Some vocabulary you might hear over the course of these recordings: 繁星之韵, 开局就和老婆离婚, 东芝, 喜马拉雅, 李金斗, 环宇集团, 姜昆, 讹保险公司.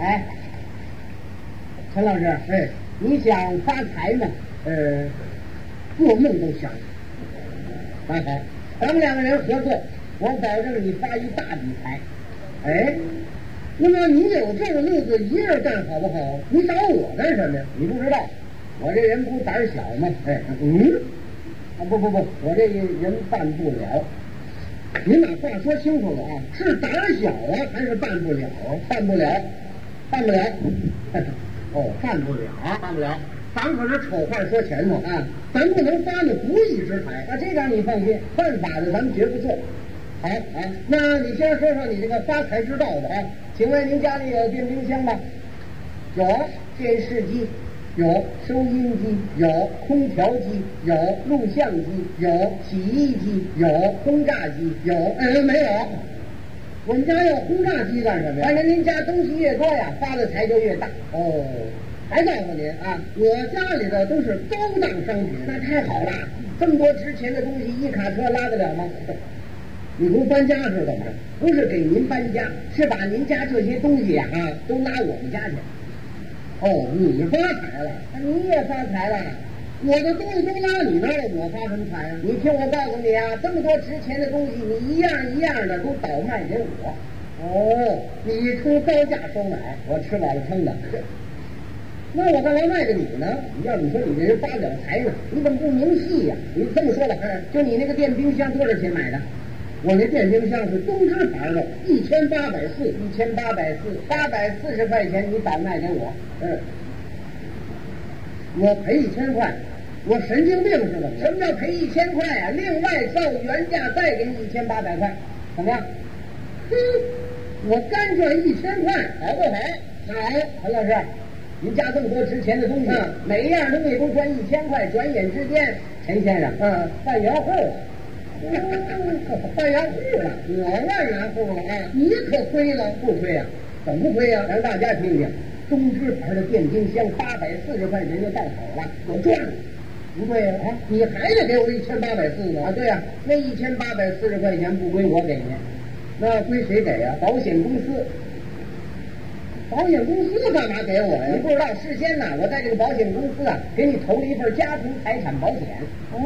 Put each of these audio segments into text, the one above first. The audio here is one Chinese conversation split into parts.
哎，陈老师，哎，你想发财呢？做梦都想。那好，咱们两个人合作，我保证你发一大笔财。哎，那么你有这个路子一人干好不好？你找我干什么呀？你不知道，我这人不胆小吗？哎，不，我这人办不了。您把话说清楚了啊，是胆小啊，还是办不了？办不了。哦，办不了。咱可是丑话说前头啊，咱不能发那不义之财。那这点你放心，犯法的咱们绝不做。好啊，那你先说说你这个发财之道吧啊。请问您家里有电冰箱吗？有。电视机有，收音机有，空调机有，录像机有，洗衣机有，轰炸机有。没有。我们家要轰炸机干什么呀？反正您家东西越多呀，发的财就越大。哦，还告诉您啊，我家里的都是高档商品。那太好了，这么多值钱的东西，一卡车拉得了吗？你跟搬家是怎么着？不是给您搬家，是把您家这些东西啊都拉我们家去。哦，你发财了，你也发财了，我的东西都拉你那儿了，我发什么财啊？你听我告诉你啊，这么多值钱的东西，你一样的都倒卖给我。哦，你出高价收买，我吃饱了撑的。那我干嘛卖给你呢？你要你说你这人发不了财呢，你怎么不明细呀？你这么说吧，就你那个电冰箱多少钱买的？我那电冰箱是东芝牌的，1840，840块钱你倒卖给我，我赔1000块，我神经病是吧？什么叫赔1000块啊？另外照原价再给你1800块，怎么样？我干赚1000块，好不好？好，陈老师，您家这么多值钱的东西，每一样东西都赚1000块，转眼之间，陈先生，办洋户了。万元户了，我万元户了啊！你可亏了，不亏啊？怎么不亏啊？让大家听听，东芝牌的电冰箱840块钱就到手了，我赚了。不对啊，你还得给我1840呢啊？对啊，那1840块钱不归我给您，那归谁给啊？保险公司。保险公司干嘛给我呀？你不知道，事先呢，我在这个保险公司啊，给你投了一份家庭财产保险。哦，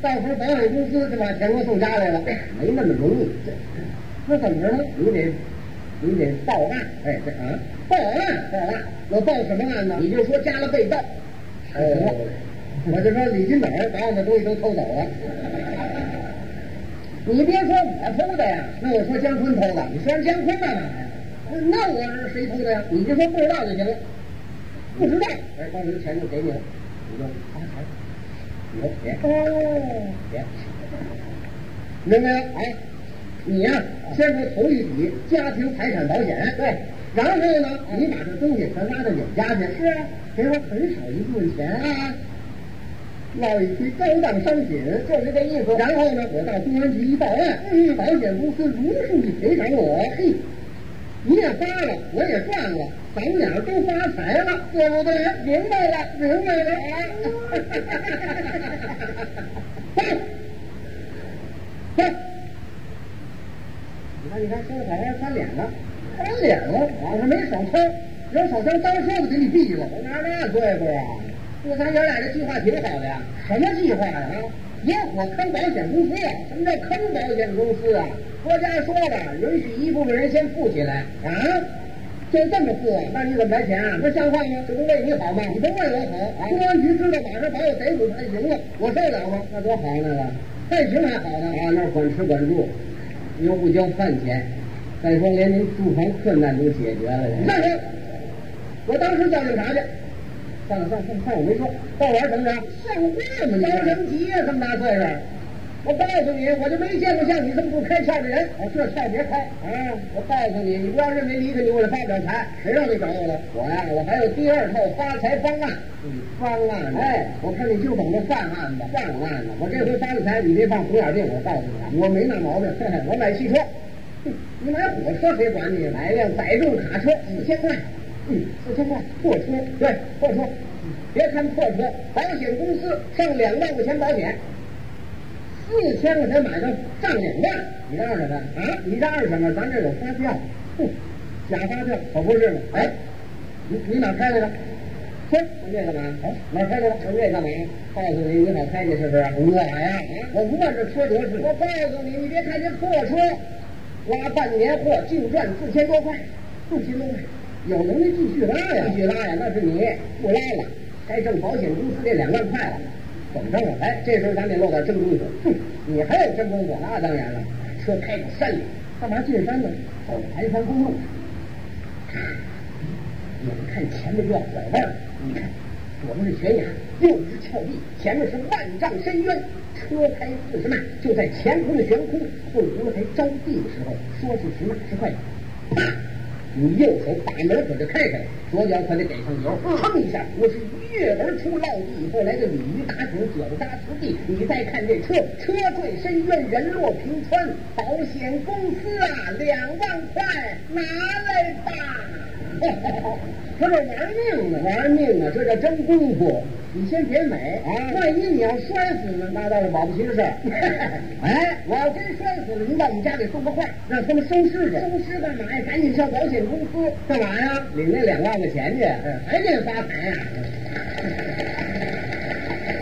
到时候保险公司就把钱给我送家来了，没那么容易。那怎么着呢？你得报案。哎，这啊，报案，我报什么案呢？你就说家了被盗。哦，我就说李金斗把我的东西都偷走了。你别说我偷的呀，那我说姜昆偷的。你说姜昆干嘛呀？那我是谁偷的呀？你就说不知道就行了。不知道，哎，当时钱就给你了，你就发财。别，明白了啊？你呀，先说投一笔家庭财产保险，对，然后呢，你把这东西全拉到你家去。是啊，别说很少一部分钱啊，落一批高档商品，就是这意思。然后呢，我到公安局一报案，保险公司如数地赔偿我。嘿。你也发了，我也赚了，咱们俩都发财了，对不对？明白了啊！你看，说的好像翻脸了，我是没手枪，有手枪单说的给你毙了，我拿那对付啊！就咱爷俩这计划挺好的呀，什么计划呀？野火坑保险公司啊！什么叫坑保险公司啊？国家说了，允许一部分人先富起来啊，就这么富啊？那你怎么来钱啊？那像话吗？这不为你好吗？你都为我好啊！公安局知道马上把我逮捕判刑了，我受得了吗？那多好那个，判刑还好呢啊！那管吃管住，又不交饭钱，再说连您住房困难都解决了。你看看，我当时叫警察去。算了，我没说。到玩什么着？像话吗？着什么急呀？这么大岁数，我告诉你，我就没见过像你这么不开窍的人。这窍别开啊！我告诉你，你不要认为离开你我就发不了财，谁让你找我了？我呀，我还有第二套发财方案。方案？哎，我看你就懂得犯案吧。我这回发了财，你别犯红眼病。我告诉你啊，我没那毛病。我买汽车，你买火车谁管你？买一辆载重卡车，4000块。4000块，破车，对，破车。别看破车，保险公司上2万块钱保险，4000块钱买的上2万，你嚷什么啊？你嚷什么？咱这有发票，假发票可不是吗？哎，你哪开来的？哼，我这干嘛？哎，哪开来的？我这干嘛？告诉你，你好开去是不是？我呀，我不管是车辙是。我告诉你，你别看这货车拉半年货，净赚4000多块，不心动啊？有能力继续拉呀，继续拉呀，那是你不拉了，该挣保险公司这2万块了。怎么着了？哎，这时候咱得落点真功夫。哼，你还有真功夫？那当然了，车开到山里，干嘛进山呢？走盘山公路。你们看前面就要拐弯了，你看，左边是悬崖，右边是峭壁，前面是万丈深渊。车开40迈，就在前空的悬空，混红还着地的时候，说是迟，那是快，啪！你右手把门可就开开了，左脚可得给上油，蹭一下，我是跃而出落地以后来个鲤鱼打挺，脚扎实地。你再看这车，车坠深渊，人落平川，保险公司啊，2万块拿来吧！他这玩命呢，这叫真功夫。你先别美啊，万一你要摔死呢，那倒是保不齐的事儿。哎，我要真摔死了，您到我们家里送个话，让他们收尸去。收尸干嘛呀？赶紧上保险公司干嘛呀？领那2万块钱去，还得发财啊！